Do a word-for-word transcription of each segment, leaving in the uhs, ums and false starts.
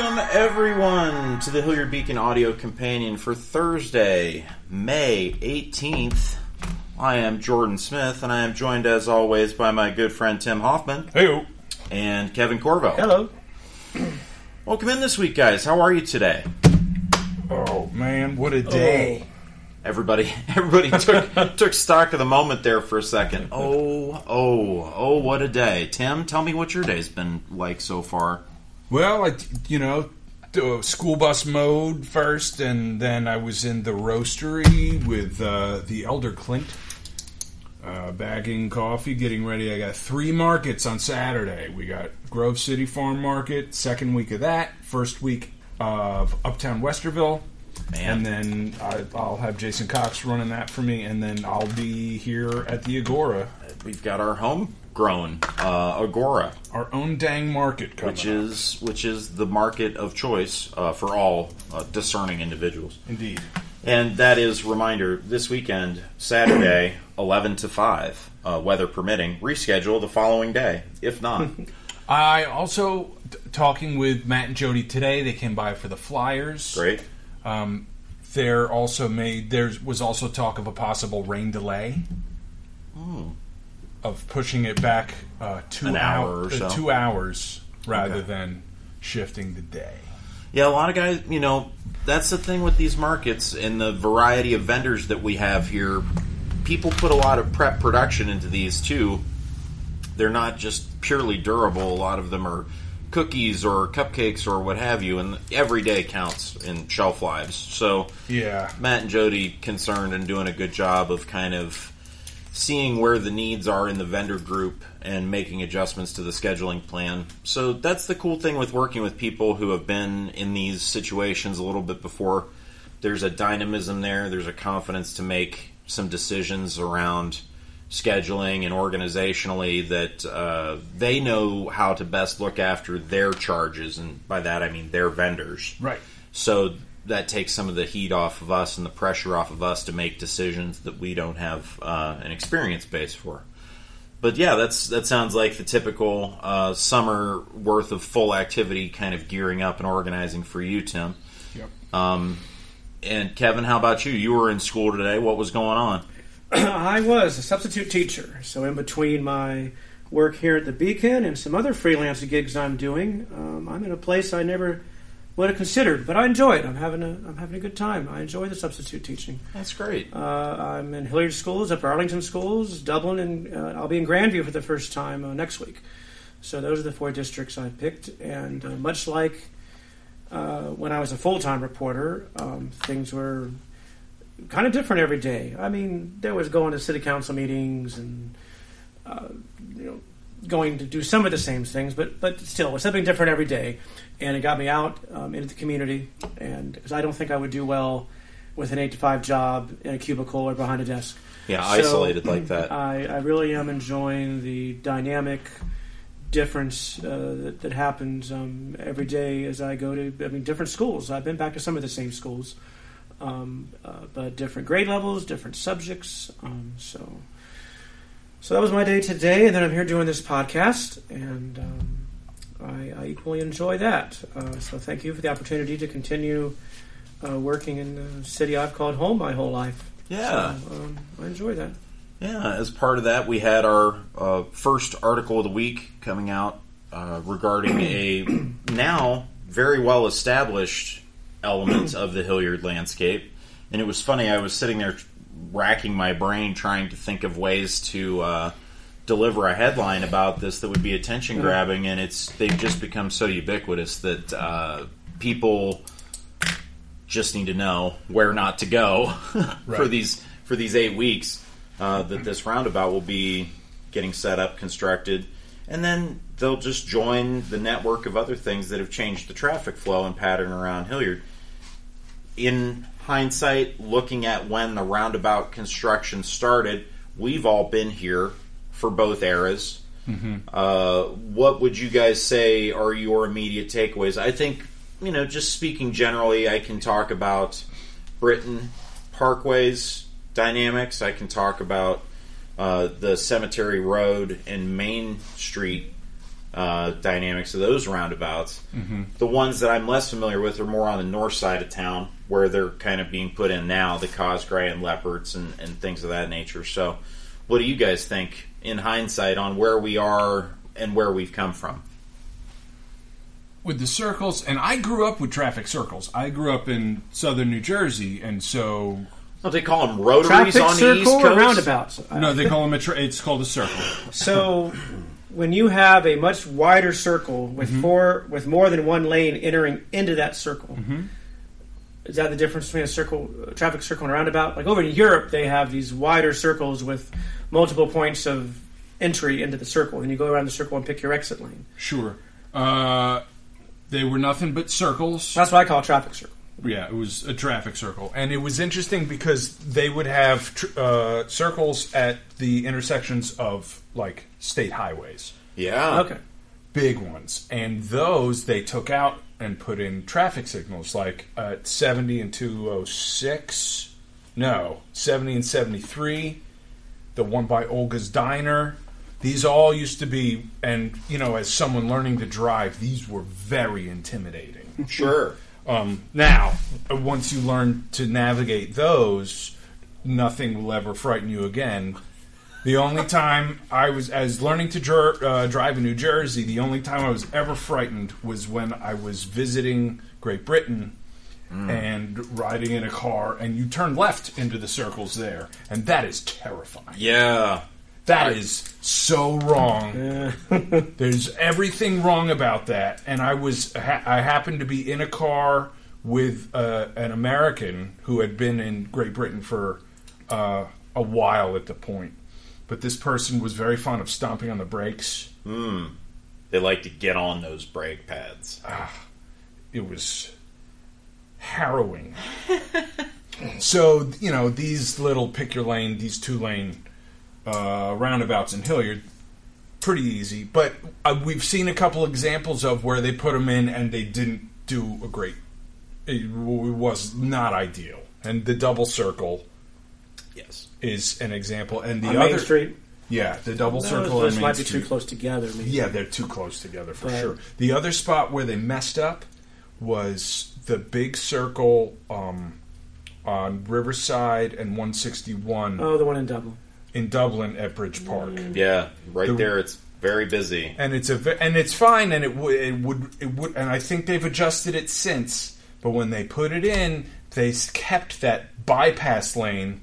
Welcome, everyone, to the Hilliard Beacon Audio Companion for Thursday, May eighteenth. I am Jordan Smith, and I am joined, as always, by my good friend Tim Hoffman. Hey-o. And Kevin Corvo. Hello. Welcome in this week, guys. How are you today? Oh, man, what a day. Oh. Everybody everybody took took stock of the moment there for a second. Oh, oh, oh, what a day. Tim, tell me what your day's been like so far. Well, I, you know, school bus mode first, and then I was in the roastery with uh, the Elder Clint, uh, bagging coffee, getting ready. I got three markets on Saturday. We got Grove City Farm Market, second week of that, first week of Uptown Westerville. Man. And then I, I'll have Jason Cox running that for me, and then I'll be here at the Agora. We've got our homegrown uh, Agora, our own dang market, coming which is up. which is the market of choice uh, for all uh, discerning individuals. Indeed, and that is reminder this weekend, Saturday, eleven to five, uh, weather permitting. Reschedule the following day, if not. I also t- talking with Matt and Jody today. They came by for the flyers. Great. Um, there also made there was also talk of a possible rain delay, mm. of pushing it back uh, two an hour, hour or so. uh, two hours rather okay. than shifting the day. Yeah, a lot of guys, you know, that's the thing with these markets and the variety of vendors that we have here. People put a lot of prep production into these too. They're not just purely durable. A lot of them are cookies or cupcakes or what have you, and every day counts in shelf lives. So yeah, Matt and Jody concerned and doing a good job of kind of seeing where the needs are in the vendor group and making adjustments to the scheduling plan. So that's the cool thing with working with people who have been in these situations a little bit before. There's a dynamism there. There's a confidence to make some decisions around scheduling and organizationally that uh, they know how to best look after their charges, and by that I mean their vendors. Right. So that takes some of the heat off of us and the pressure off of us to make decisions that we don't have uh, an experience base for. But yeah, that's that sounds like the typical uh, summer worth of full activity, kind of gearing up and organizing for you, Tim. Yep. Um, and Kevin, how about you? You were in school today. What was going on? I was a substitute teacher, so in between my work here at the Beacon and some other freelance gigs I'm doing, um, I'm in a place I never would have considered, but I enjoy it. I'm having a I'm having a good time. I enjoy the substitute teaching. That's great. Uh, I'm in Hilliard Schools, Upper Arlington Schools, Dublin, and uh, I'll be in Grandview for the first time uh, next week. So those are the four districts I picked, and uh, much like uh, when I was a full-time reporter, um, things were kind of different every day. I mean, there was going to city council meetings and uh, you know, going to do some of the same things, but but still, it was something different every day, and it got me out um, into the community. And because I don't think I would do well with an eight to five job in a cubicle or behind a desk. Yeah, so, isolated like that. I, I really am enjoying the dynamic difference uh, that, that happens um, every day as I go to I mean different schools. I've been back to some of the same schools. Um, uh, but different grade levels, different subjects. Um, so, so that was my day today, and then I'm here doing this podcast, and um, I, I equally enjoy that. Uh, so, thank you for the opportunity to continue uh, working in the city I've called home my whole life. Yeah, so, um, I enjoy that. Yeah, as part of that, we had our uh, first article of the week coming out uh, regarding a now very well established elements of the Hilliard landscape. And it was funny, I was sitting there racking my brain trying to think of ways to uh, deliver a headline about this that would be attention grabbing, and it's they've just become so ubiquitous that uh, people just need to know where not to go right. for these for these eight weeks uh, that this roundabout will be getting set up, constructed, and then they'll just join the network of other things that have changed the traffic flow and pattern around Hilliard. In hindsight, looking at when the roundabout construction started, we've all been here for both eras. Mm-hmm. Uh, what would you guys say are your immediate takeaways? I think, you know, just speaking generally, I can talk about Britain, parkways, dynamics. I can talk about uh, the Cemetery Road and Main Street uh, dynamics of those roundabouts. Mm-hmm. The ones that I'm less familiar with are more on the north side of town, where they're kind of being put in now, the Cosgray and Leopards and, and things of that nature. So what do you guys think, in hindsight, on where we are and where we've come from? With the circles, and I grew up with traffic circles. I grew up in southern New Jersey, and so... Well, they call them rotaries on the East Coast? Or roundabouts? No, they call them a tra- it's called a circle. So when you have a much wider circle with mm-hmm. four with more than one lane entering into that circle, mm-hmm. is that the difference between a circle, a traffic circle and a roundabout? Like over in Europe, they have these wider circles with multiple points of entry into the circle, and you go around the circle and pick your exit lane. Sure. Uh... They were nothing but circles. That's what I call a traffic circle. Yeah, it was a traffic circle. And it was interesting because they would have tr- uh, circles at the intersections of, like, state highways. Yeah. Okay. Big ones. And those they took out and put in traffic signals, like uh, seventy and two oh six. No, seventy and seventy-three. The one by Olga's Diner. These all used to be, and, you know, as someone learning to drive, these were very intimidating. Sure. Um, now, once you learn to navigate those, nothing will ever frighten you again. The only time I was, as learning to dr- uh, drive in New Jersey, the only time I was ever frightened was when I was visiting Great Britain mm. and riding in a car, and you turn left into the circles there, and that is terrifying. Yeah. That is so wrong. Yeah. There's everything wrong about that. And I was ha- I happened to be in a car with uh, an American who had been in Great Britain for uh, a while at the point. But this person was very fond of stomping on the brakes. Mm. They like to get on those brake pads. Uh, it was harrowing. So, you know, these little pick-your-lane, these two-lane... Uh, roundabouts in Hilliard, pretty easy, but uh, we've seen a couple examples of where they put them in and they didn't do a great. It was not ideal, and the double circle, yes, is an example. And the on other Main Street, yeah, the double no, circle those and Main might be Street. Too close together. Maybe. Yeah, they're too close together for but. Sure. The other spot where they messed up was the big circle um, on Riverside and one sixty-one. Oh, the one in Dublin. In Dublin at Bridge Park, yeah, right the, there. It's very busy, and it's a and it's fine, and it would it would it would, and I think they've adjusted it since. But when they put it in, they kept that bypass lane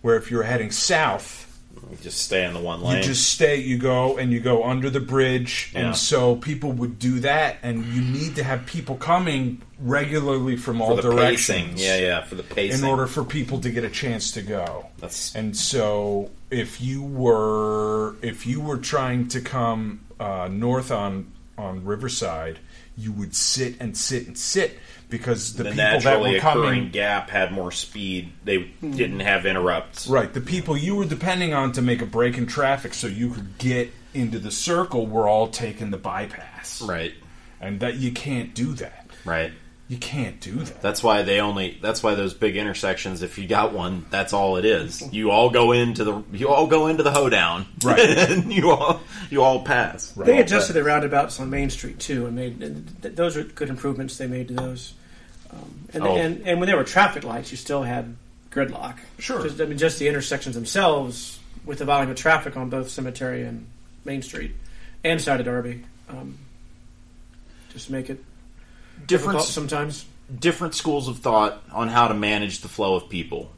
where if you're heading south, you just stay in the one lane. You just stay. You go and you go under the bridge, yeah. And so people would do that, and you need to have people coming regularly from for all the directions. Pacing. Yeah, yeah, for the pacing. In order for people to get a chance to go. That's... And so if you were if you were trying to come uh, north on on Riverside, you would sit and sit and sit because the, the people naturally that were coming occurring gap had more speed. They didn't have interrupts. Right. The people you were depending on to make a break in traffic so you could get into the circle were all taking the bypass. Right. And that you can't do that. Right. You can't do that. That's why they only. That's why those big intersections. If you got one, that's all it is. You all go into the. You all go into the hoedown, right? And you all. You all pass. Right. They adjusted the roundabouts on Main Street too, and made and th- those are good improvements they made to those. Um, and, oh. and and when there were traffic lights, you still had gridlock. Sure. Just, I mean, just the intersections themselves with the volume of traffic on both Cemetery and Main Street, and side of Derby, um, just make it. Different sometimes different schools of thought on how to manage the flow of people.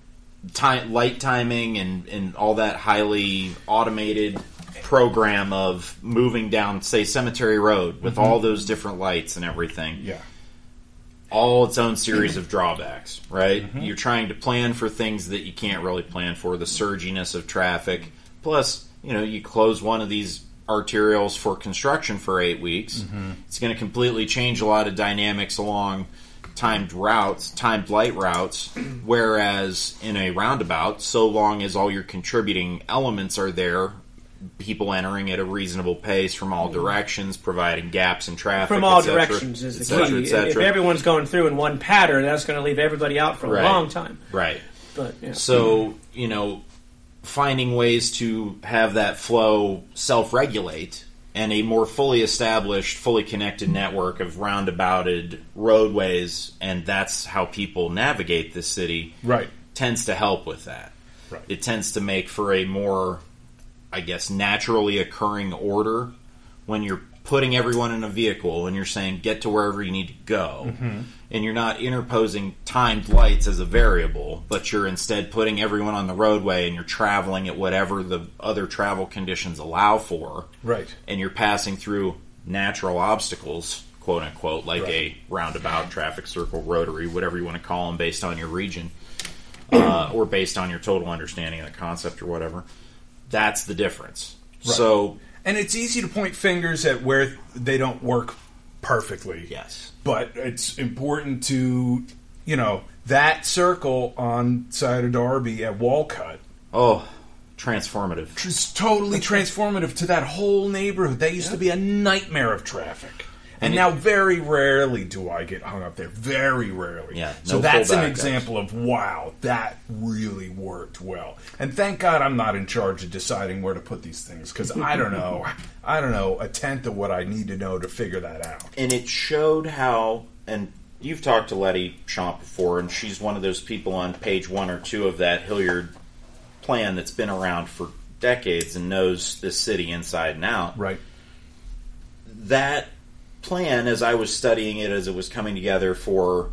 Time, light timing and, and all that highly automated program of moving down, say, Cemetery Road with mm-hmm. all those different lights and everything. Yeah. All its own series of drawbacks, right? Mm-hmm. You're trying to plan for things that you can't really plan for, the surginess of traffic. Plus, you know, you close one of these arterials for construction for eight weeks. Mm-hmm. It's going to completely change a lot of dynamics along timed routes, timed light routes, whereas in a roundabout, so long as all your contributing elements are there, people entering at a reasonable pace from all directions, providing gaps in traffic, from all et cetera, directions is the key. Et cetera, if everyone's going through in one pattern, that's going to leave everybody out for a right. long time. Right. But yeah. So, you know, finding ways to have that flow self-regulate and a more fully established, fully connected network of roundabouted roadways, and that's how people navigate this city, right, tends to help with that. Right. It tends to make for a more, I guess, naturally occurring order when you're putting everyone in a vehicle and you're saying, get to wherever you need to go. Mm-hmm. And you're not interposing timed lights as a variable, but you're instead putting everyone on the roadway and you're traveling at whatever the other travel conditions allow for. Right. And you're passing through natural obstacles, quote unquote, like right. a roundabout, traffic circle, rotary, whatever you want to call them based on your region uh, or based on your total understanding of the concept or whatever. That's the difference. Right. So, and it's easy to point fingers at where they don't work perfectly. Yes. But it's important to, you know, that circle on side of Darby at Walcott. Oh, transformative. It's totally transformative to that whole neighborhood. That used yeah. to be a nightmare of traffic. And, and it, now very rarely do I get hung up there. Very rarely. Yeah, no so that's an example guys. Of, wow, that really worked well. And thank God I'm not in charge of deciding where to put these things. Because I don't know. I don't know a tenth of what I need to know to figure that out. And it showed how, and you've talked to Letty Schomp before, and she's one of those people on page one or two of that Hilliard plan that's been around for decades and knows this city inside and out. Right. That plan, as I was studying it, as it was coming together for,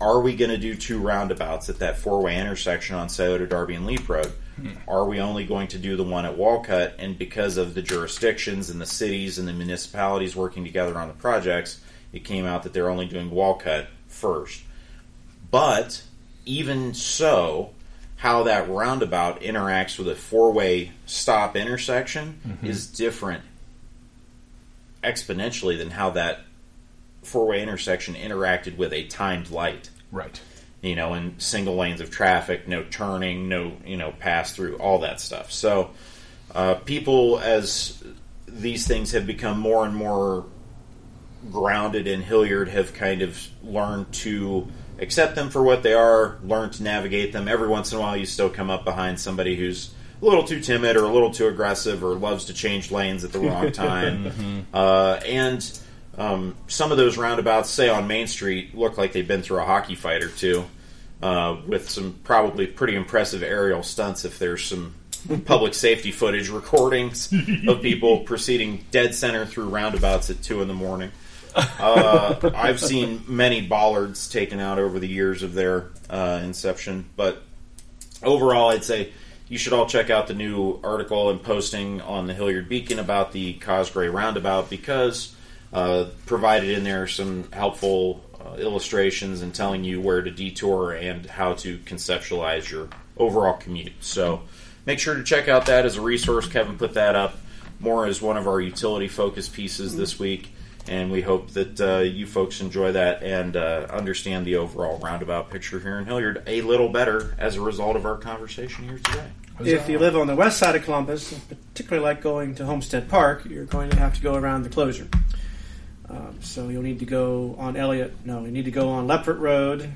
are we going to do two roundabouts at that four-way intersection on Scioto, Darby, and Leap Road? Hmm. Are we only going to do the one at Walcott? And because of the jurisdictions and the cities and the municipalities working together on the projects, it came out that they're only doing Walcott first. But even so, how that roundabout interacts with a four-way stop intersection mm-hmm. is different exponentially than how that four-way intersection interacted with a timed light. Right. You know, and single lanes of traffic, no turning, no, you know, pass through, all that stuff. So uh, people, as these things have become more and more grounded in Hilliard, have kind of learned to accept them for what they are, learn to navigate them. Every once in a while you still come up behind somebody who's a little too timid or a little too aggressive or loves to change lanes at the wrong time. mm-hmm. uh, and um, some of those roundabouts, say on Main Street, look like they've been through a hockey fight or two uh, with some probably pretty impressive aerial stunts if there's some public safety footage recordings of people proceeding dead center through roundabouts at two in the morning. Uh, I've seen many bollards taken out over the years of their uh, inception, but overall I'd say you should all check out the new article and posting on the Hilliard Beacon about the Cosgray Roundabout, because uh, provided in there are some helpful uh, illustrations and telling you where to detour and how to conceptualize your overall commute. So make sure to check out that as a resource. Kevin put that up more as one of our utility-focused pieces this week, and we hope that uh, you folks enjoy that and uh, understand the overall roundabout picture here in Hilliard a little better as a result of our conversation here today. If you live on the west side of Columbus, particularly like going to Homestead Park, you're going to have to go around the closure. Um, so you'll need to go on Elliott. No, you need to go on Leppert Road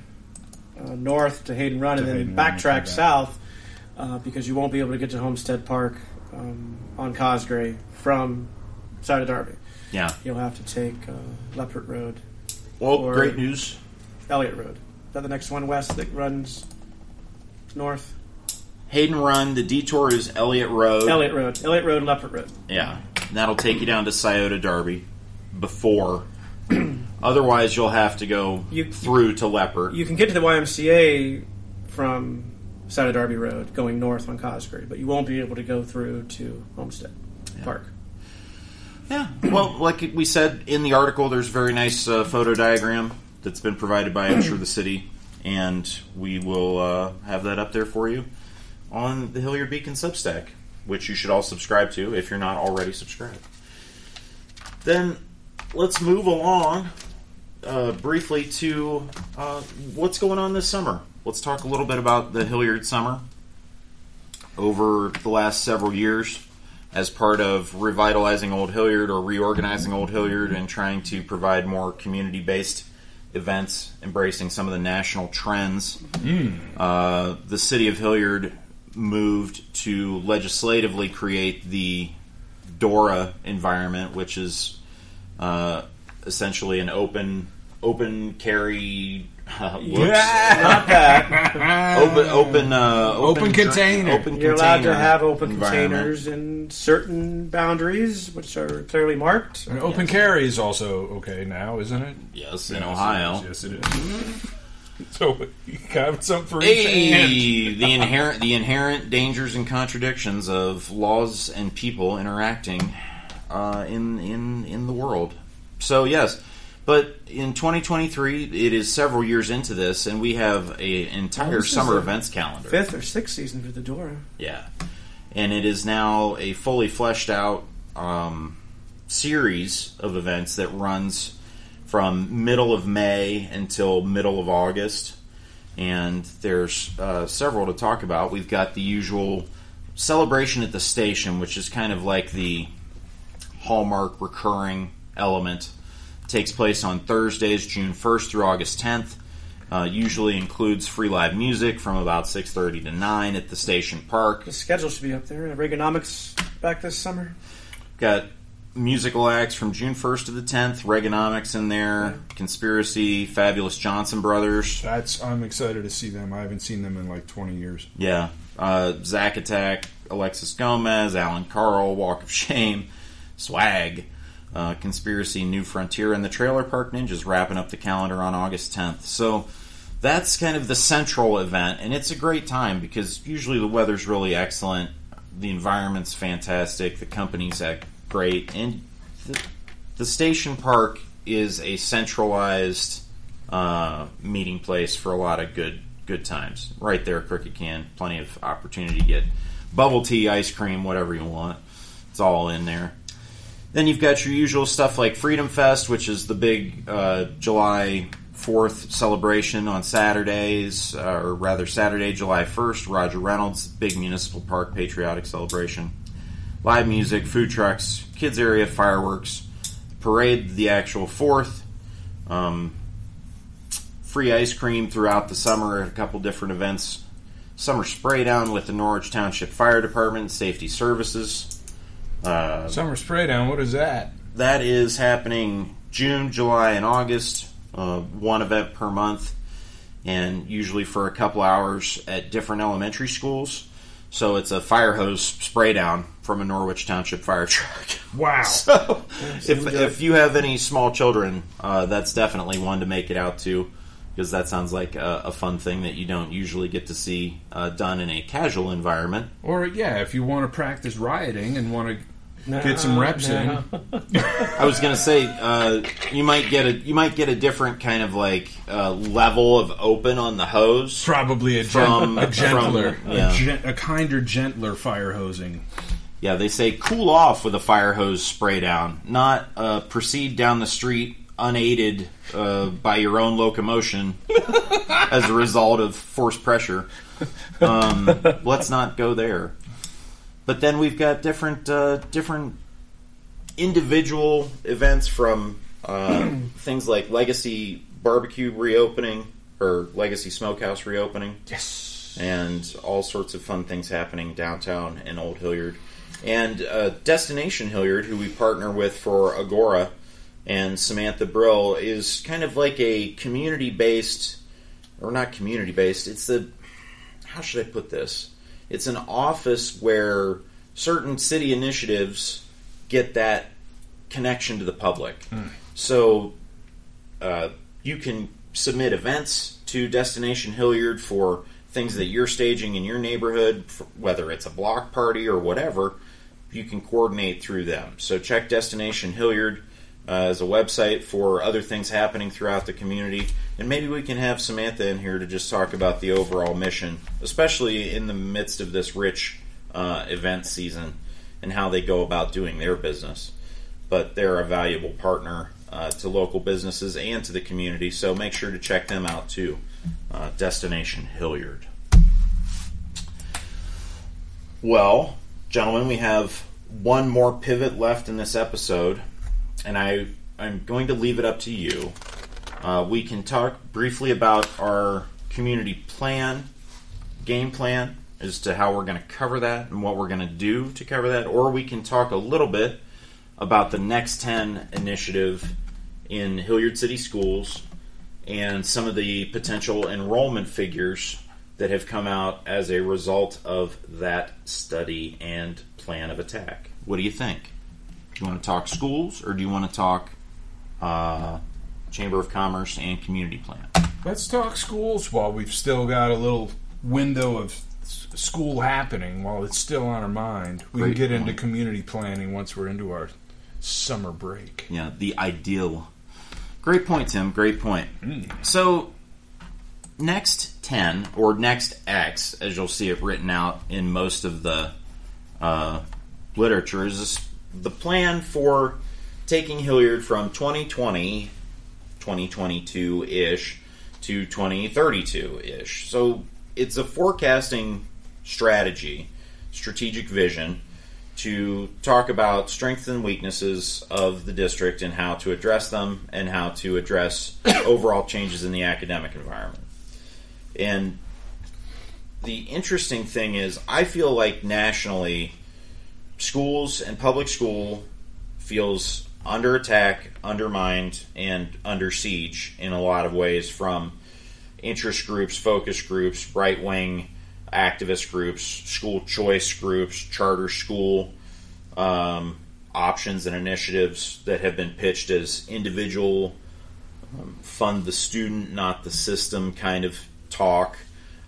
uh, north to Hayden Run to and Hayden then backtrack south uh, because you won't be able to get to Homestead Park um, on Cosgray from side of Darby. Yeah. You'll have to take uh, Leppert Road. Well, or great news. Elliott Road. Is that the next one west that runs north? Hayden Run. The detour is Elliott Road. Elliott Road. Elliott Road, Leppert Road. Yeah. And that'll take you down to Scioto Darby before. Otherwise, you'll have to go you, through to Leppert. You can get to the Y M C A from Scioto Darby Road going north on Cosgray, but you won't be able to go through to Homestead yeah. Park. Yeah, well, like we said in the article, there's a very nice uh, photo diagram that's been provided by, I'm sure, the city, and we will uh, have that up there for you on the Hilliard Beacon Substack, which you should all subscribe to if you're not already subscribed. Then let's move along uh, briefly to uh, what's going on this summer. Let's talk a little bit about the Hilliard summer over the last several years, as part of revitalizing Old Hilliard or reorganizing Old Hilliard and trying to provide more community-based events, embracing some of the national trends. Mm. Uh, the city of Hilliard moved to legislatively create the DORA environment, which is uh, essentially an open open carry. Uh, whoops, yeah. Not that. Open, open, uh, open, open container. Open You're container allowud to have open containers in certain boundaries, which are clearly marked. And open yes. carry is also okay now, isn't it? Yes, in yes, Ohio. It yes, it is. So you got something for each hey, the inherent the inherent dangers and contradictions of laws and people interacting uh, in in in the world. So yes, but in twenty twenty-three, it is several years into this, and we have a entire oh, summer events calendar. Fifth or sixth season for the DORA. Yeah, and it is now a fully fleshed out um, series of events that runs from middle of May until middle of August, and there's uh, several to talk about. We've got the usual celebration at the station, which is kind of like the hallmark recurring element. It takes place on Thursdays, June first through August tenth. Uh, usually includes free live music from about six thirty to nine at the Station Park. The schedule should be up there. Reaganomics back this summer. Got musical acts from June first to the tenth, Reaganomics in there, Conspiracy, Fabulous Johnson Brothers. That's I'm excited to see them. I haven't seen them in like twenty years. Yeah. Uh, Zach Attack, Alexis Gomez, Alan Carl, Walk of Shame, Swag, uh, Conspiracy, New Frontier, and the Trailer Park Ninjas wrapping up the calendar on August tenth. So that's kind of the central event, and it's a great time because usually the weather's really excellent, the environment's fantastic, the company's act great, and the, the Station Park is a centralized uh, meeting place for a lot of good good times. Right there, Cricket Can, plenty of opportunity to get bubble tea, ice cream, whatever you want. It's all in there. Then you've got your usual stuff like Freedom Fest, which is the big uh, July fourth celebration on Saturdays, uh, or rather Saturday, July first. Roger Reynolds, big municipal park patriotic celebration. Live music, food trucks, kids area, fireworks, parade the actual fourth, um, free ice cream throughout the summer at a couple different events, summer spray down with the Norwich Township Fire Department, safety services. Uh, summer spray down, what is that? That is happening June, July, and August, uh, one event per month, and usually for a couple hours at different elementary schools. So it's a fire hose spray down from a Norwich Township fire truck. Wow. So if if you have any small children, uh, that's definitely one to make it out to, because that sounds like a, a fun thing that you don't usually get to see uh, done in a casual environment. Or, yeah, if you want to practice rioting and want to no, get some reps no. in. I was going to say, uh, you might get a you might get a different kind of like uh, level of open on the hose. Probably a, from, a gentler, from, yeah. a, gen- a kinder, gentler fire hosing. Yeah, they say cool off with a fire hose spray down, not uh, proceed down the street unaided uh, by your own locomotion as a result of force pressure. Um, let's not go there. But then we've got different uh, different individual events from uh, things like Legacy Barbecue reopening or Legacy Smokehouse reopening. Yes. And all sorts of fun things happening downtown in Old Hilliard. And uh, Destination Hilliard, who we partner with for Agora, and Samantha Brill, is kind of like a community-based, or not community-based, it's the, how should I put this? It's an office where certain city initiatives get that connection to the public. Mm. So uh, you can submit events to Destination Hilliard for things that you're staging in your neighborhood, whether it's a block party or whatever. You can coordinate through them. So check Destination Hilliard uh, as a website for other things happening throughout the community. And maybe we can have Samantha in here to just talk about the overall mission, especially in the midst of this rich uh, event season and how they go about doing their business. But they're a valuable partner uh, to local businesses and to the community, so make sure to check them out too. Uh, Destination Hilliard. Well, gentlemen, we have one more pivot left in this episode, and I, I'm going to leave it up to you. Uh, we can talk briefly about our community plan, game plan, as to how we're going to cover that and what we're going to do to cover that, or we can talk a little bit about the Next ten initiative in Hilliard City Schools and some of the potential enrollment figures that have come out as a result of that study and plan of attack. What do you think? Do you want to talk schools, or do you want to talk uh, Chamber of Commerce and community plan? Let's talk schools while we've still got a little window of school happening while it's still on our mind. We Great can get point. into community planning once we're into our summer break. Yeah, the ideal. Great point, Tim. Great point. Mm. So, Next ten, or Next X, as you'll see it written out in most of the uh, literature, is the plan for taking Hilliard from twenty twenty, twenty twenty-two-ish, to twenty thirty-two-ish. So, it's a forecasting strategy, strategic vision, to talk about strengths and weaknesses of the district and how to address them and how to address overall changes in the academic environment. And the interesting thing is, I feel like nationally, schools and public school feels under attack, undermined, and under siege in a lot of ways from interest groups, focus groups, right-wing activist groups, school choice groups, charter school um, options and initiatives that have been pitched as individual, um, fund the student, not the system kind of talk.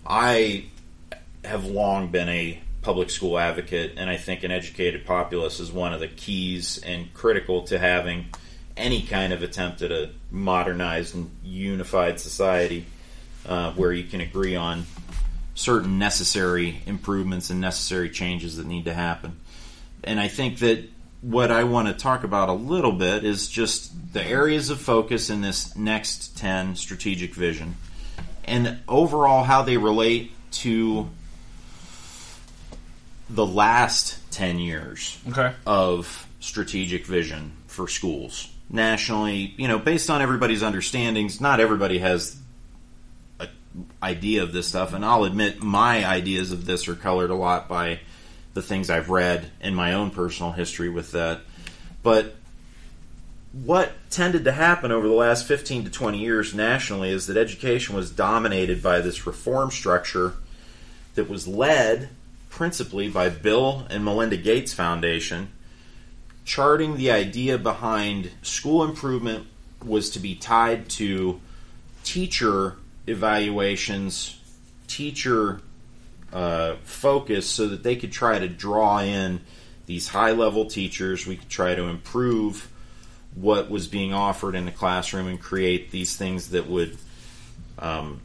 I have long been a public school advocate, and I think an educated populace is one of the keys and critical to having any kind of attempt at a modernized and unified society uh, where you can agree on certain necessary improvements and necessary changes that need to happen. And I think that what I want to talk about a little bit is just the areas of focus in this Next ten strategic vision and overall how they relate to the last ten years okay. of strategic vision for schools. Nationally, you know, based on everybody's understandings, not everybody has idea of this stuff, and I'll admit my ideas of this are colored a lot by the things I've read in my own personal history with that. But what tended to happen over the last fifteen to twenty years nationally is that education was dominated by this reform structure that was led principally by Bill and Melinda Gates Foundation. Charting the idea behind school improvement was to be tied to teacher evaluations, teacher uh, focus, so that they could try to draw in these high-level teachers. We could try to improve what was being offered in the classroom and create these things that would um,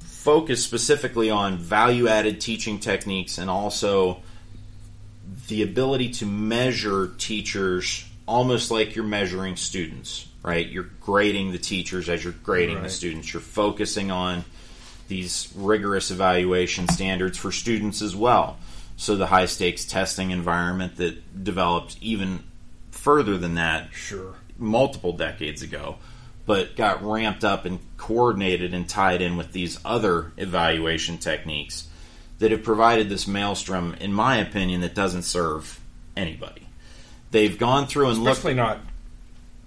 focus specifically on value-added teaching techniques and also the ability to measure teachers almost like you're measuring students. Right, you're grading the teachers as you're grading right. the students. You're focusing on these rigorous evaluation standards for students as well. So the high-stakes testing environment that developed even further than that sure. multiple decades ago, but got ramped up and coordinated and tied in with these other evaluation techniques that have provided this maelstrom, in my opinion, that doesn't serve anybody. They've gone through and looked... Especially not...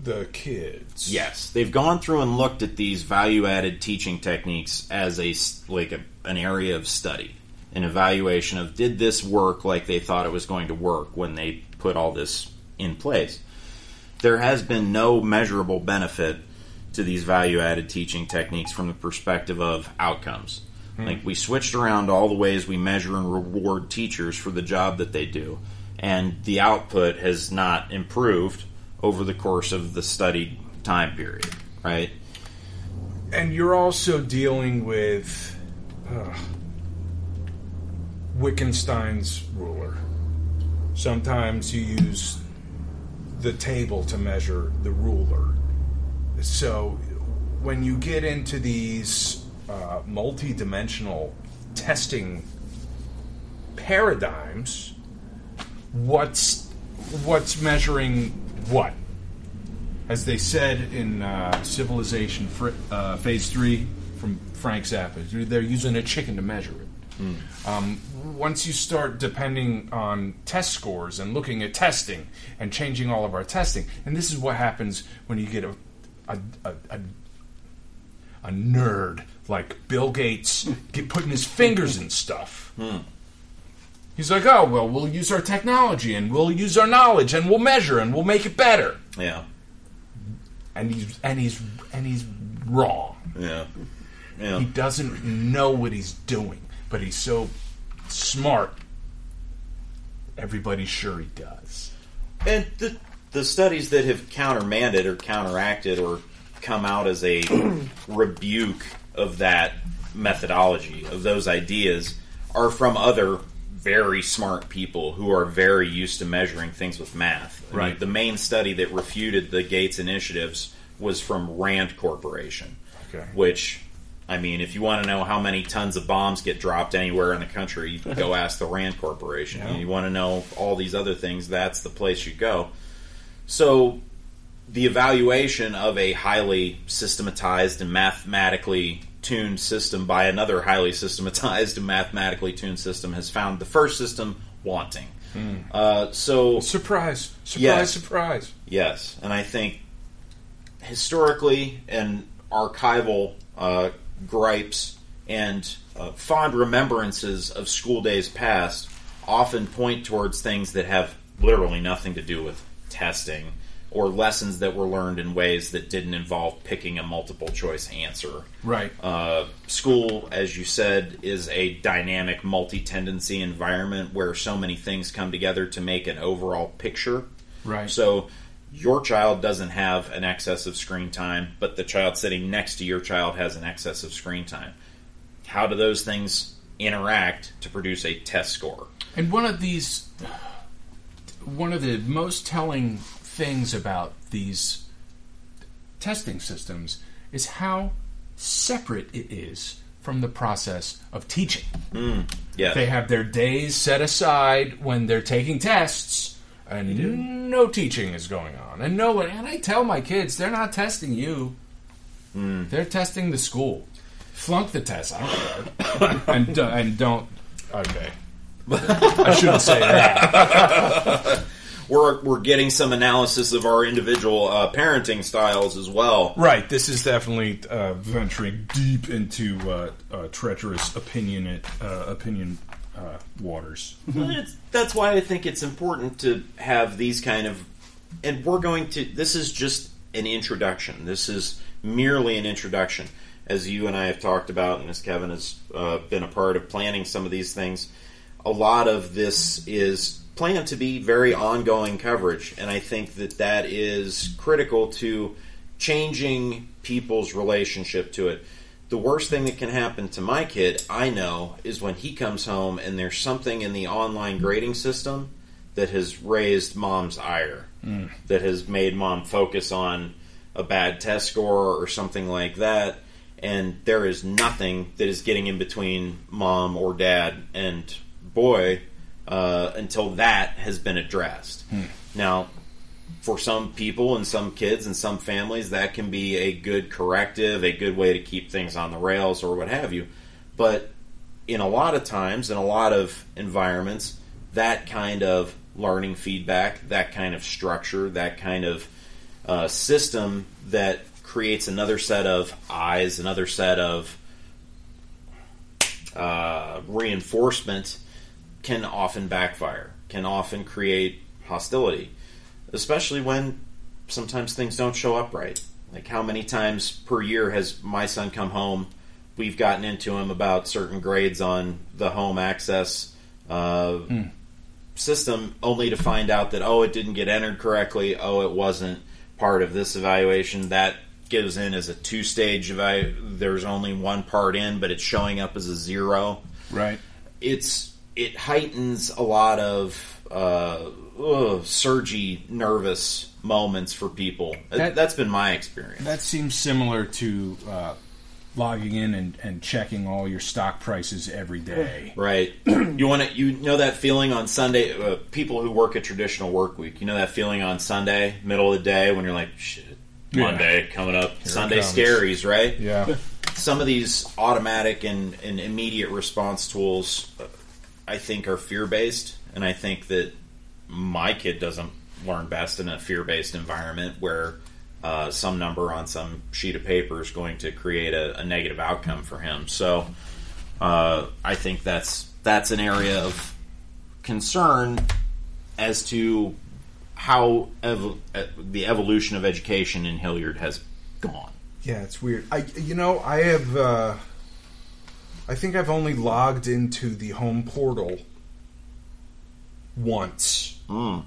the kids. Yes, they've gone through and looked at these value-added teaching techniques as a like a, an area of study, an evaluation of did this work like they thought it was going to work when they put all this in place. There has been no measurable benefit to these value-added teaching techniques from the perspective of outcomes. Hmm. Like we switched around all the ways we measure and reward teachers for the job that they do, and the output has not improved over the course of the studied time period, right? And you're also dealing with uh, Wittgenstein's ruler. Sometimes you use the table to measure the ruler. So when you get into these uh, multi-dimensional testing paradigms, what's what's measuring... what? As they said in uh, Civilization fr- uh, Phase three from Frank Zappa, they're using a chicken to measure it. Mm. Um, once you start depending on test scores and looking at testing and changing all of our testing, and this is what happens when you get a a, a, a, a nerd like Bill Gates get putting his fingers in stuff. Mm. He's like, oh, well, we'll use our technology and we'll use our knowledge and we'll measure and we'll make it better. Yeah. And he's and he's and he's wrong. Yeah. Yeah. He doesn't know what he's doing, but he's so smart. Everybody's sure he does. And the the studies that have countermanded or counteracted or come out as a rebuke of that methodology, of those ideas, are from other very smart people who are very used to measuring things with math. I right. mean, the main study that refuted the Gates initiatives was from RAND Corporation, okay. which, I mean, if you want to know how many tons of bombs get dropped anywhere in the country, you go ask the RAND Corporation. Yeah. You want to know all these other things, that's the place you go. So the evaluation of a highly systematized and mathematically tuned system by another highly systematized and mathematically tuned system has found the first system wanting. Mm. Uh, so surprise, surprise, yes. surprise. Yes, and I think historically and archival uh, gripes and uh, fond remembrances of school days past often point towards things that have literally nothing to do with testing or lessons that were learned in ways that didn't involve picking a multiple-choice answer. Right. Uh, school, as you said, is a dynamic, multi-tendency environment where so many things come together to make an overall picture. Right. So your child doesn't have an excess of screen time, but the child sitting next to your child has an excess of screen time. How do those things interact to produce a test score? And one of these... One of the most telling things about these testing systems is how separate it is from the process of teaching. Mm, yeah. They have their days set aside when they're taking tests, and no teaching is going on. And no one, and I tell my kids, they're not testing you. Mm. They're testing the school. Flunk the test. I don't care. and, and don't... Okay. I shouldn't say that. We're we're getting some analysis of our individual uh, parenting styles as well. Right. This is definitely uh, venturing deep into uh, uh, treacherous opinion uh, opinion uh, waters. It's, that's why I think it's important to have these kind of, and we're going to. This is just an introduction. This is merely an introduction, as you and I have talked about, and as Kevin has uh, been a part of planning some of these things. A lot of this is planned to be very ongoing coverage, and I think that that is critical to changing people's relationship to it. The worst thing that can happen to my kid, I know, is when he comes home and there's something in the online grading system that has raised mom's ire, mm. that has made mom focus on a bad test score or something like that, and there is nothing that is getting in between mom or dad and boy uh, until that has been addressed. Hmm. Now, for some people and some kids and some families, that can be a good corrective, a good way to keep things on the rails or what have you. But in a lot of times, in a lot of environments, that kind of learning feedback, that kind of structure, that kind of uh, system that creates another set of eyes, another set of uh, reinforcement can often backfire, can often create hostility, especially when sometimes things don't show up right. Like how many times per year has my son come home, we've gotten into him about certain grades on the home access uh, mm. system, only to find out that, oh, it didn't get entered correctly, oh, it wasn't part of this evaluation, that gives in as a two-stage evaluation, there's only one part in, but it's showing up as a zero. Right. It's... It heightens a lot of uh, ugh, surgy, nervous moments for people. That, That's been my experience. That seems similar to uh, logging in and, and checking all your stock prices every day. Right. You want to. You know that feeling on Sunday. Uh, people who work a traditional work week. You know that feeling on Sunday, middle of the day, when you're like, shit, Monday yeah. coming up. Here Sunday scaries, right? Yeah. some of these automatic and, and immediate response tools, I think, are fear-based, and I think that my kid doesn't learn best in a fear-based environment where uh, some number on some sheet of paper is going to create a, a negative outcome for him. So uh, I think that's that's an area of concern as to how ev- the evolution of education in Hilliard has gone. Yeah, it's weird. I, you know, I have, uh, I think I've only logged into the home portal once. Mm.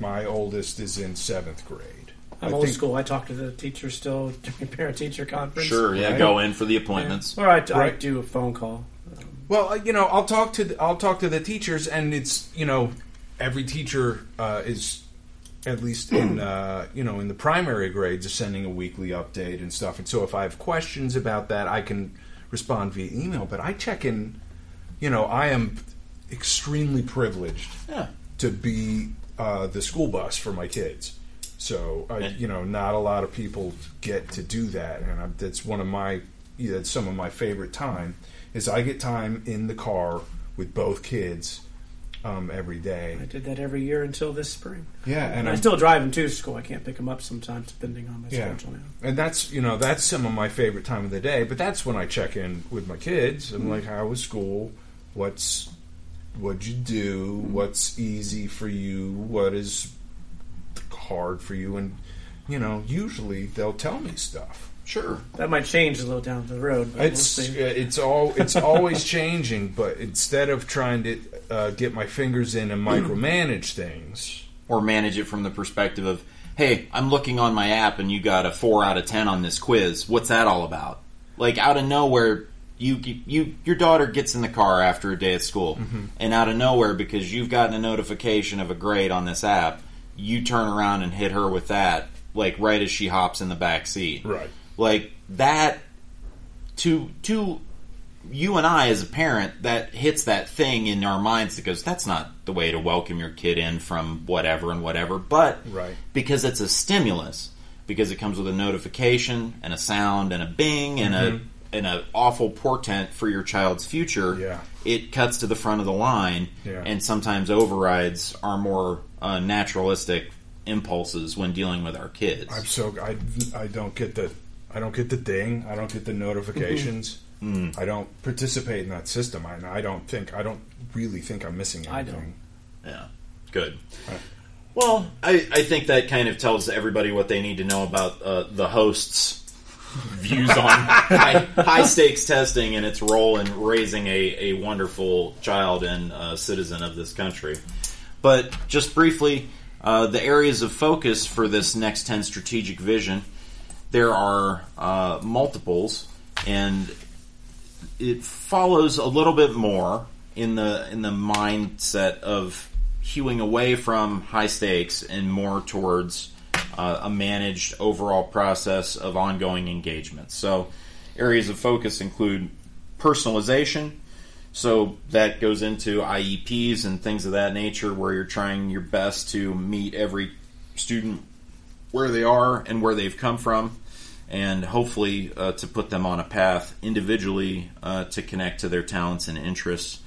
My oldest is in seventh grade. I'm I old think, school. I talk to the teacher still during parent-teacher conference. Sure, yeah, right? Go in for the appointments. Yeah. Or I, right. I do a phone call. Um, well, you know, I'll talk to the, I'll talk to the teachers, and it's, you know, every teacher uh, is. At least in uh, you know in the primary grades, is sending a weekly update and stuff. And so if I have questions about that, I can respond via email. But I check in. You know, I am extremely privileged yeah. to be uh, the school bus for my kids. So I, you know, not a lot of people get to do that, and I, that's one of my yeah, that's some of my favorite time is I get time in the car with both kids. Um, every day. I did that every year until this spring. Yeah, and I still drive them to school. I can't pick them up sometimes, depending on my yeah. schedule now. And that's you know that's some of my favorite time of the day. But that's when I check in with my kids. I'm mm-hmm. like, how was school? What's what'd you do? Mm-hmm. What's easy for you? What is hard for you? And you know, usually they'll tell me stuff. Sure, that might change a little down the road. But it's we'll see. it's all it's always changing. But instead of trying to uh, get my fingers in and micromanage things, or manage it from the perspective of, hey, I'm looking on my app and you got a four out of ten on this quiz. What's that all about? Like out of nowhere, you you your daughter gets in the car after a day at school, mm-hmm. and out of nowhere because you've gotten a notification of a grade on this app, you turn around and hit her with that like right as she hops in the back seat. Right. Like, that, to to you and I as a parent, that hits that thing in our minds that goes, that's not the way to welcome your kid in from whatever and whatever. But right. because it's a stimulus, because it comes with a notification and a sound and a bing and mm-hmm. a and an awful portent for your child's future, yeah. it cuts to the front of the line yeah. and sometimes overrides our more uh, naturalistic impulses when dealing with our kids. I'm so, I, I don't get the... I don't get the ding. I don't get the notifications. Mm. I don't participate in that system. I, I don't think. I don't really think I'm missing anything. I don't. Yeah. Good. Right. Well, I, I think that kind of tells everybody what they need to know about uh, the host's views on high, high stakes testing and its role in raising a, a wonderful child and uh, citizen of this country. But just briefly, uh, the areas of focus for this next ten strategic vision. There are uh, multiples, and it follows a little bit more in the in the mindset of hewing away from high stakes and more towards uh, a managed overall process of ongoing engagement. So areas of focus include personalization. So that goes into I E Ps and things of that nature where you're trying your best to meet every student where they are and where they've come from, and hopefully uh, to put them on a path individually uh, to connect to their talents and interests.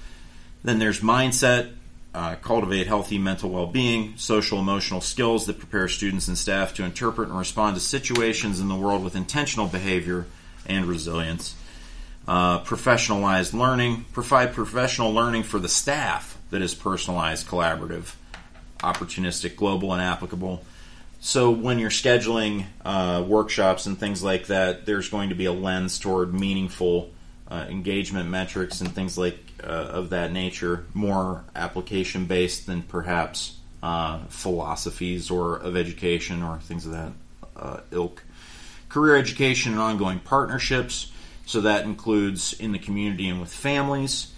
Then there's mindset, uh, cultivate healthy mental well-being, social emotional skills that prepare students and staff to interpret and respond to situations in the world with intentional behavior and resilience. Uh, professionalized learning, provide professional learning for the staff that is personalized, collaborative, opportunistic, global, and applicable. So when you're scheduling uh, workshops and things like that, there's going to be a lens toward meaningful uh, engagement metrics and things like uh, of that nature, more application-based than perhaps uh, philosophies or of education or things of that uh, ilk. Career education and ongoing partnerships. So that includes in the community and with families,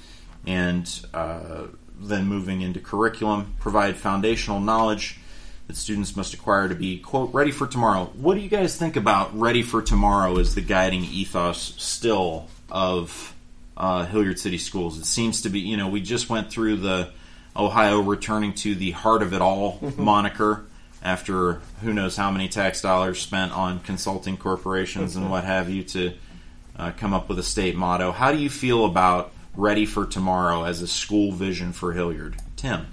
and uh, then moving into curriculum, provide foundational knowledge that students must acquire to be, quote, ready for tomorrow. What do you guys think about ready for tomorrow as the guiding ethos still of uh, Hilliard City Schools? It seems to be, you know, we just went through the Ohio returning to the heart of it all moniker after who knows how many tax dollars spent on consulting corporations and what have you to uh, come up with a state motto. How do you feel about Ready for Tomorrow as a school vision for Hilliard? Tim?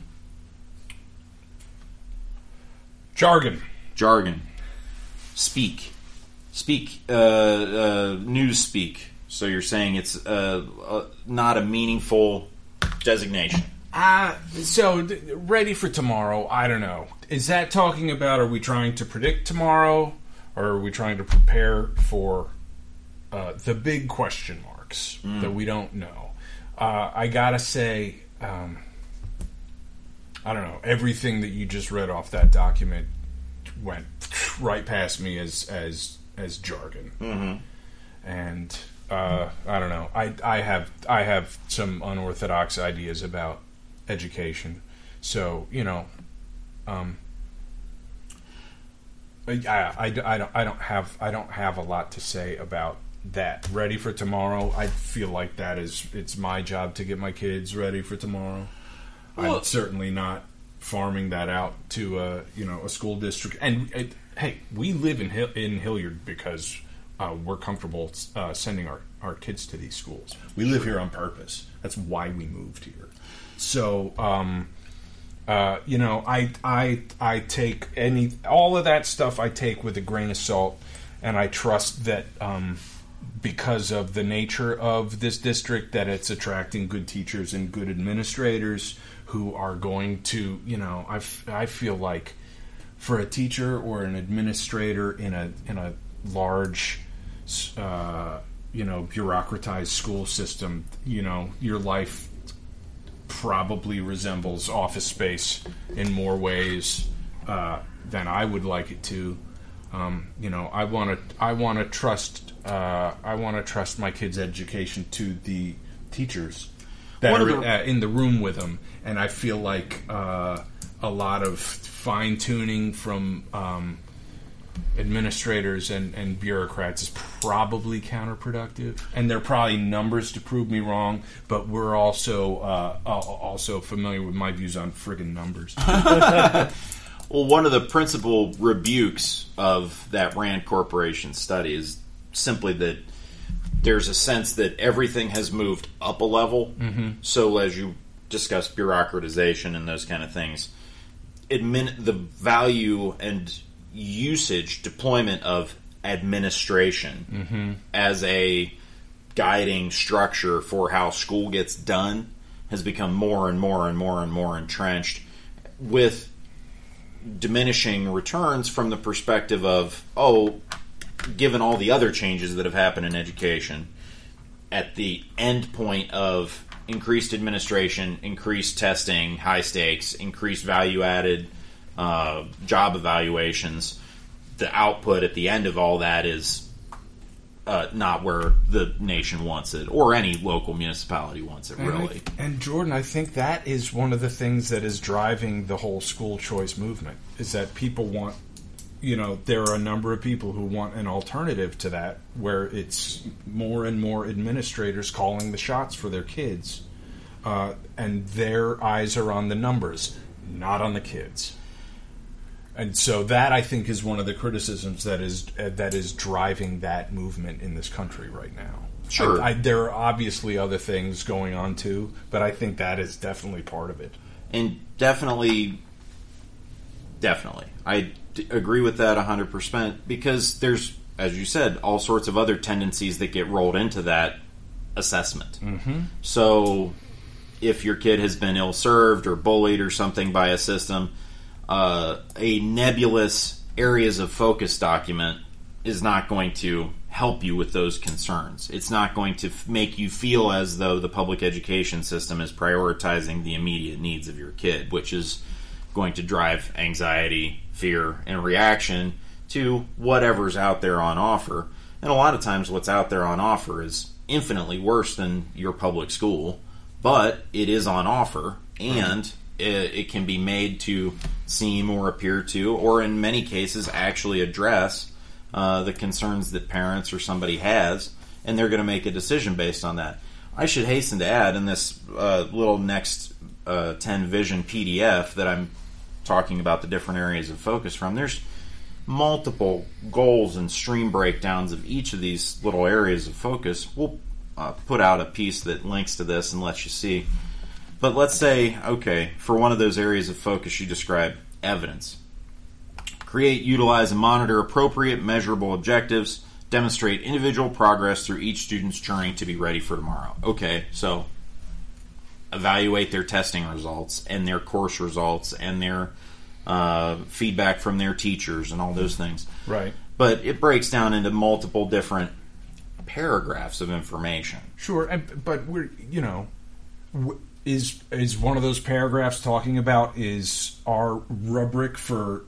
Jargon. Jargon. Speak. Speak. Uh, uh, news speak. So you're saying it's uh, uh, not a meaningful designation. Uh, so, Ready for Tomorrow, I don't know. Is that talking about, are we trying to predict tomorrow, or are we trying to prepare for uh, the big question marks mm. that we don't know? Uh, I gotta say, um, I don't know, everything that you just read off that document went right past me as, as, as jargon. Mm-hmm. And... Uh, I don't know. I I have I have some unorthodox ideas about education, so you know, um, I, I, I don't I don't have I don't have a lot to say about that. Ready for Tomorrow. I feel like that is it's my job to get my kids ready for tomorrow. Well, I'm certainly not farming that out to a you know a school district. And it, hey, we live in Hill, in Hilliard because. Uh, we're comfortable uh, sending our, our kids to these schools. We live here on purpose. That's why we moved here. So, um, uh, you know, I I I take any all of that stuff I take with a grain of salt, and I trust that um, because of the nature of this district, that it's attracting good teachers and good administrators who are going to, you know, I, f- I feel like for a teacher or an administrator in a in a large Uh, you know, bureaucratized school system, you know, your life probably resembles Office Space in more ways uh, than I would like it to. Um, you know, I want to, I want to trust, uh, I want to trust my kids' education to the teachers that what are, are the- uh, in the room with them, and I feel like uh, a lot of fine tuning from. Um, administrators and, and bureaucrats is probably counterproductive, and there are probably numbers to prove me wrong, but we're also uh, also familiar with my views on friggin' numbers. Well, one of the principal rebukes of that RAND Corporation study is simply that there's a sense that everything has moved up a level, mm-hmm. so as you discuss bureaucratization and those kind of things, admin- the value and usage, deployment of administration mm-hmm. as a guiding structure for how school gets done has become more and more and more and more entrenched, with diminishing returns from the perspective of, oh, given all the other changes that have happened in education, at the end point of increased administration, increased testing, high stakes, increased value-added Uh, job evaluations, the output at the end of all that is uh, not where the nation wants it, or any local municipality wants it, really. And, I, and Jordan, I think that is one of the things that is driving the whole school choice movement, is that people want, you know, there are a number of people who want an alternative to that, where it's more and more administrators calling the shots for their kids, uh, and their eyes are on the numbers, not on the kids. And so that, I think, is one of the criticisms that is uh, that is driving that movement in this country right now. Sure. I, I, there are obviously other things going on, too, but I think that is definitely part of it. And definitely, definitely. I d- agree with that one hundred percent, because there's, as you said, all sorts of other tendencies that get rolled into that assessment. Mm-hmm. So if your kid has been ill-served or bullied or something by a system... Uh, a nebulous areas of focus document is not going to help you with those concerns. It's not going to f- make you feel as though the public education system is prioritizing the immediate needs of your kid, which is going to drive anxiety, fear, and reaction to whatever's out there on offer. And a lot of times what's out there on offer is infinitely worse than your public school, but it is on offer, and... Mm. it can be made to seem or appear to, or in many cases actually address uh, the concerns that parents or somebody has, and they're going to make a decision based on that. I should hasten to add, in this uh, little next uh, ten vision P D F that I'm talking about the different areas of focus from, there's multiple goals and stream breakdowns of each of these little areas of focus. We'll uh, put out a piece that links to this and lets you see. But let's say, okay, for one of those areas of focus, you describe evidence. Create, utilize, and monitor appropriate, measurable objectives. Demonstrate individual progress through each student's journey to be ready for tomorrow. Okay, so evaluate their testing results and their course results and their uh, feedback from their teachers and all those things. Right. But it breaks down into multiple different paragraphs of information. Sure, and, but we're, you know... W- Is is one of those paragraphs talking about is our rubric for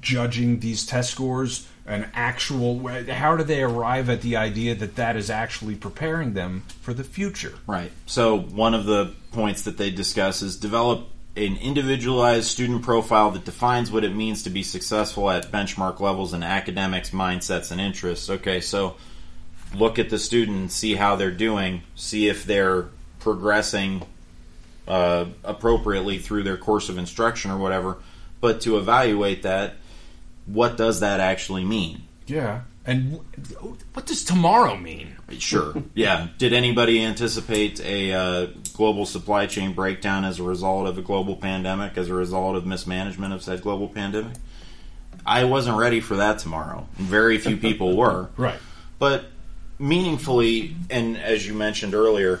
judging these test scores an actual... How do they arrive at the idea that that is actually preparing them for the future? Right. So one of the points that they discuss is develop an individualized student profile that defines what it means to be successful at benchmark levels in academics, mindsets, and interests. Okay, so look at the student and see how they're doing, see if they're progressing... Uh, appropriately through their course of instruction or whatever, but to evaluate that, what does that actually mean? Yeah. And w- what does tomorrow mean? Sure. Yeah. Did anybody anticipate a uh, global supply chain breakdown as a result of a global pandemic, as a result of mismanagement of said global pandemic? I wasn't ready for that tomorrow. Very few people were. Right. But meaningfully, and as you mentioned earlier,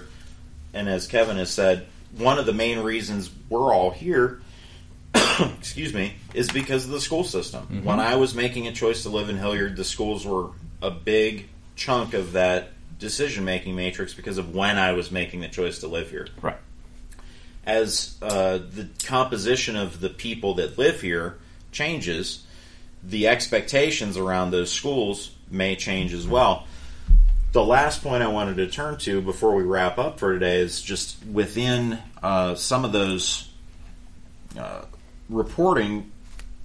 and as Kevin has said, one of the main reasons we're all here, excuse me, is because of the school system. Mm-hmm. When I was making a choice to live in Hilliard, the schools were a big chunk of that decision-making matrix because of when I was making the choice to live here. Right. As uh, the composition of the people that live here changes, the expectations around those schools may change as well. The last point I wanted to turn to before we wrap up for today is just within uh, some of those uh, reporting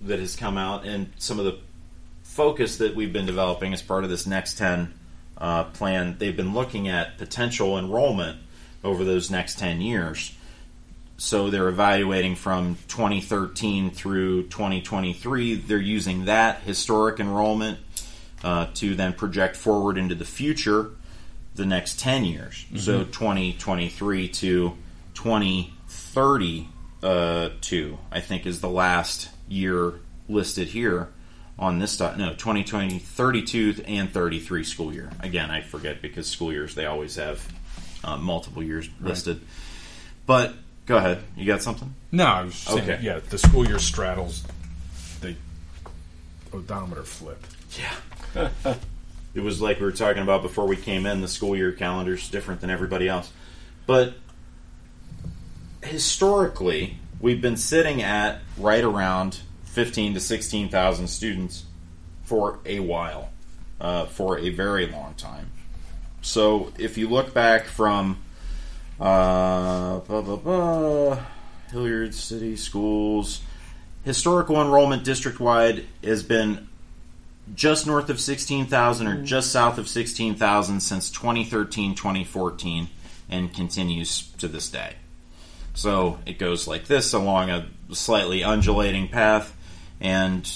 that has come out and some of the focus that we've been developing as part of this Next ten uh, plan, they've been looking at potential enrollment over those next ten years. So they're evaluating from twenty thirteen through twenty twenty-three. They're using that historic enrollment Uh, to then project forward into the future the next ten years. Mm-hmm. So twenty twenty-three to twenty thirty-two, I think, is the last year listed here on this. Dot. No, twenty twenty, thirty-two, and thirty-three school year. Again, I forget because school years, they always have uh, multiple years listed. Right. But go ahead. You got something? No, I was just saying, okay. Yeah, the school year straddles the odometer flip. Yeah. It was like we were talking about before we came in, the school year calendar's different than everybody else. But historically, we've been sitting at right around fifteen to sixteen thousand students for a while, uh, for a very long time. So if you look back from uh, blah, blah, blah, Hilliard City Schools, historical enrollment district-wide has been just north of sixteen thousand or just south of sixteen thousand since twenty thirteen, twenty fourteen, and continues to this day. So it goes like this along a slightly undulating path, and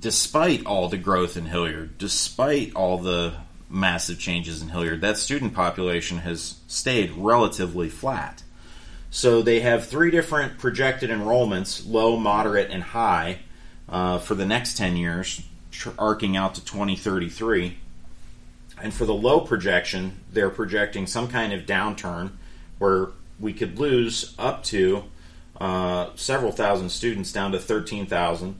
despite all the growth in Hilliard, despite all the massive changes in Hilliard, that student population has stayed relatively flat. So they have three different projected enrollments, low, moderate, and high, uh, for the next ten years, arcing out to twenty thirty-three. And for the low projection, they're projecting some kind of downturn where we could lose up to uh, several thousand students down to thirteen thousand.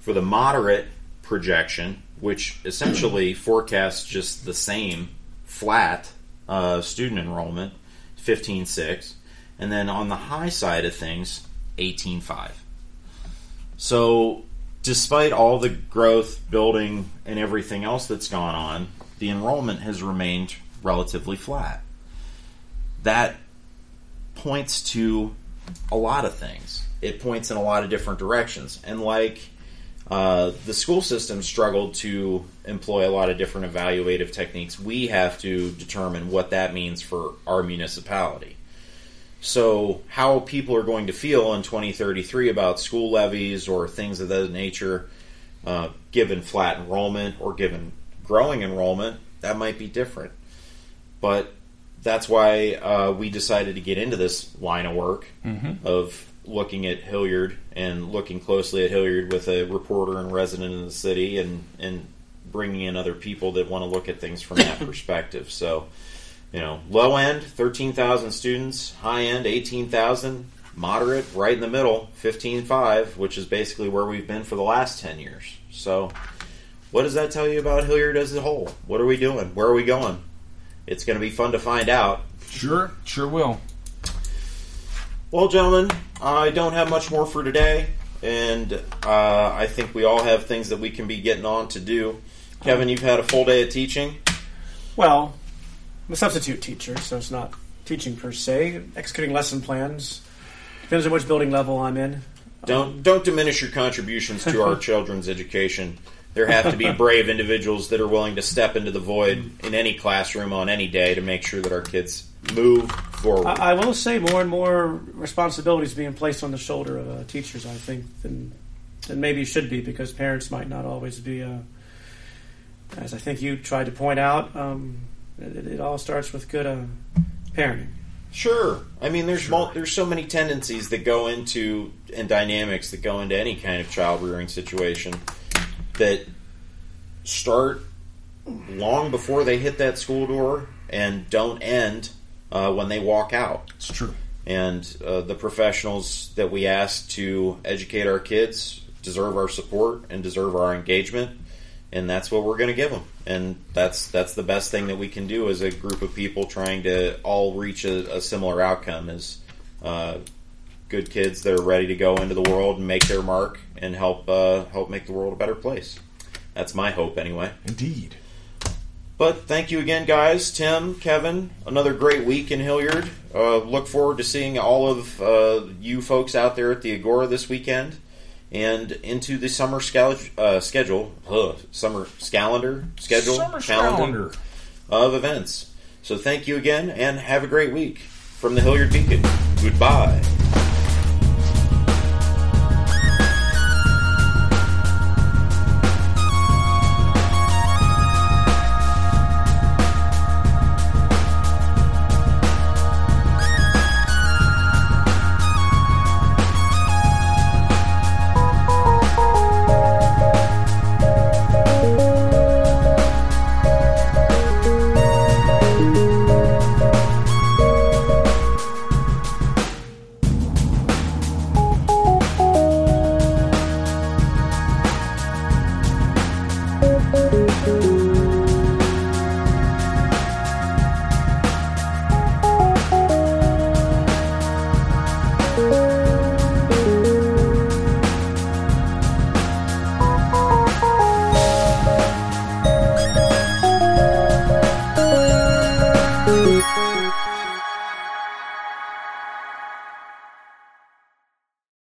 For the moderate projection, which essentially forecasts just the same flat uh, student enrollment, fifteen six. And then on the high side of things, eighteen five. So despite all the growth, building, and everything else that's gone on, the enrollment has remained relatively flat. That points to a lot of things. It points in a lot of different directions. And like uh, the school system struggled to employ a lot of different evaluative techniques, we have to determine what that means for our municipality. So how people are going to feel in twenty thirty-three about school levies or things of that nature Uh, given flat enrollment or given growing enrollment, that might be different. But that's why uh, we decided to get into this line of work mm-hmm. of looking at Hilliard and looking closely at Hilliard with a reporter and resident in the city and, and bringing in other people that want to look at things from that perspective. So, you know, low end, thirteen thousand students, high end, eighteen thousand, moderate, right in the middle, fifteen five, which is basically where we've been for the last ten years. So what does that tell you about Hilliard as a whole? What are we doing? Where are we going? It's going to be fun to find out. Sure, sure will. Well, gentlemen, I don't have much more for today, and uh, I think we all have things that we can be getting on to do. Kevin, you've had a full day of teaching. Well, I'm a substitute teacher, so it's not teaching per se. Executing lesson plans. Depends on which building level I'm in. Don't um, don't diminish your contributions to our children's education. There have to be brave individuals that are willing to step into the void in any classroom on any day to make sure that our kids move forward. I, I will say more and more responsibilities being placed on the shoulder of uh, teachers, I think, than, than maybe should be, because parents might not always be, uh, as I think you tried to point out, um, it, it all starts with good uh, parenting. Sure. I mean, there's sure. mul- there's so many tendencies that go into, and dynamics that go into any kind of child-rearing situation that start long before they hit that school door and don't end uh, when they walk out. It's true. And uh, the professionals that we ask to educate our kids deserve our support and deserve our engagement, and that's what we're going to give them. And that's that's the best thing that we can do as a group of people trying to all reach a, a similar outcome is uh, good kids that are ready to go into the world and make their mark and help uh, help make the world a better place. That's my hope, anyway. Indeed. But thank you again, guys. Tim, Kevin, another great week in Hilliard. Uh, look forward to seeing all of uh, you folks out there at the Agora this weekend and into the summer scal- uh, schedule, ugh, summer calendar, schedule, summer calendar of events. So thank you again, and have a great week. From the Hilliard Beacon, goodbye.